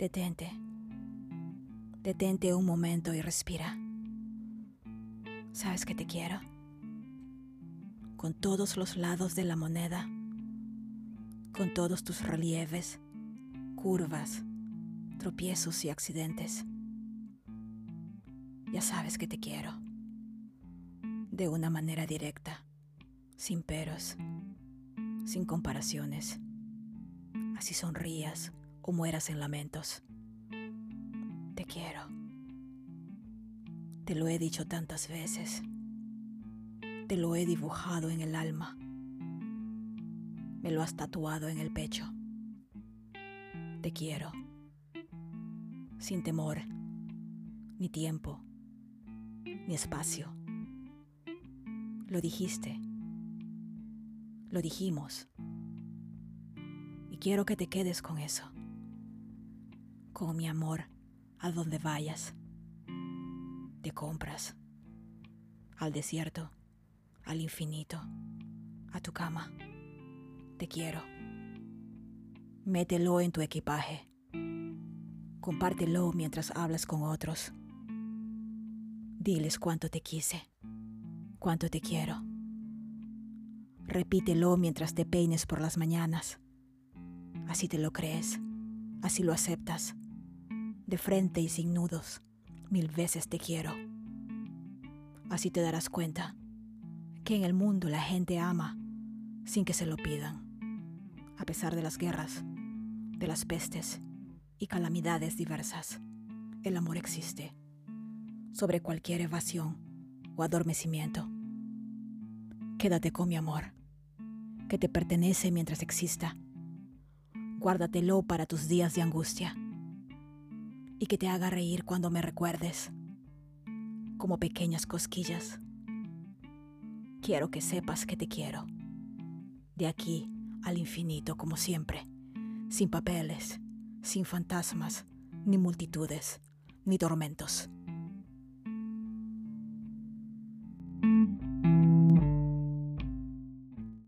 Detente. Detente un momento y respira. ¿Sabes que te quiero? Con todos los lados de la moneda, con todos tus relieves, curvas, tropiezos y accidentes. Ya sabes que te quiero. De una manera directa, sin peros, sin comparaciones. Así sonrías o mueras en lamentos. Te quiero. Te lo he dicho tantas veces. Te lo he dibujado en el alma. Me lo has tatuado en el pecho. Te quiero. Sin temor, ni tiempo, ni espacio. Lo dijiste. Lo dijimos. Y quiero que te quedes con eso. Con mi amor, a donde vayas. Te compras. Al desierto, al infinito, a tu cama. Te quiero. Mételo en tu equipaje. Compártelo mientras hablas con otros. Diles cuánto te quise, cuánto te quiero. Repítelo mientras te peines por las mañanas. Así te lo crees, así lo aceptas. De frente y sin nudos, 1000 veces te quiero. Así te darás cuenta que en el mundo la gente ama sin que se lo pidan, a pesar de las guerras, de las pestes y calamidades diversas. El amor existe, sobre cualquier evasión o adormecimiento. Quédate con mi amor, que te pertenece mientras exista. Guárdatelo para tus días de angustia y que te haga reír cuando me recuerdes, como pequeñas cosquillas. Quiero que sepas que te quiero, de aquí al infinito como siempre, sin papeles, sin fantasmas, ni multitudes, ni tormentos.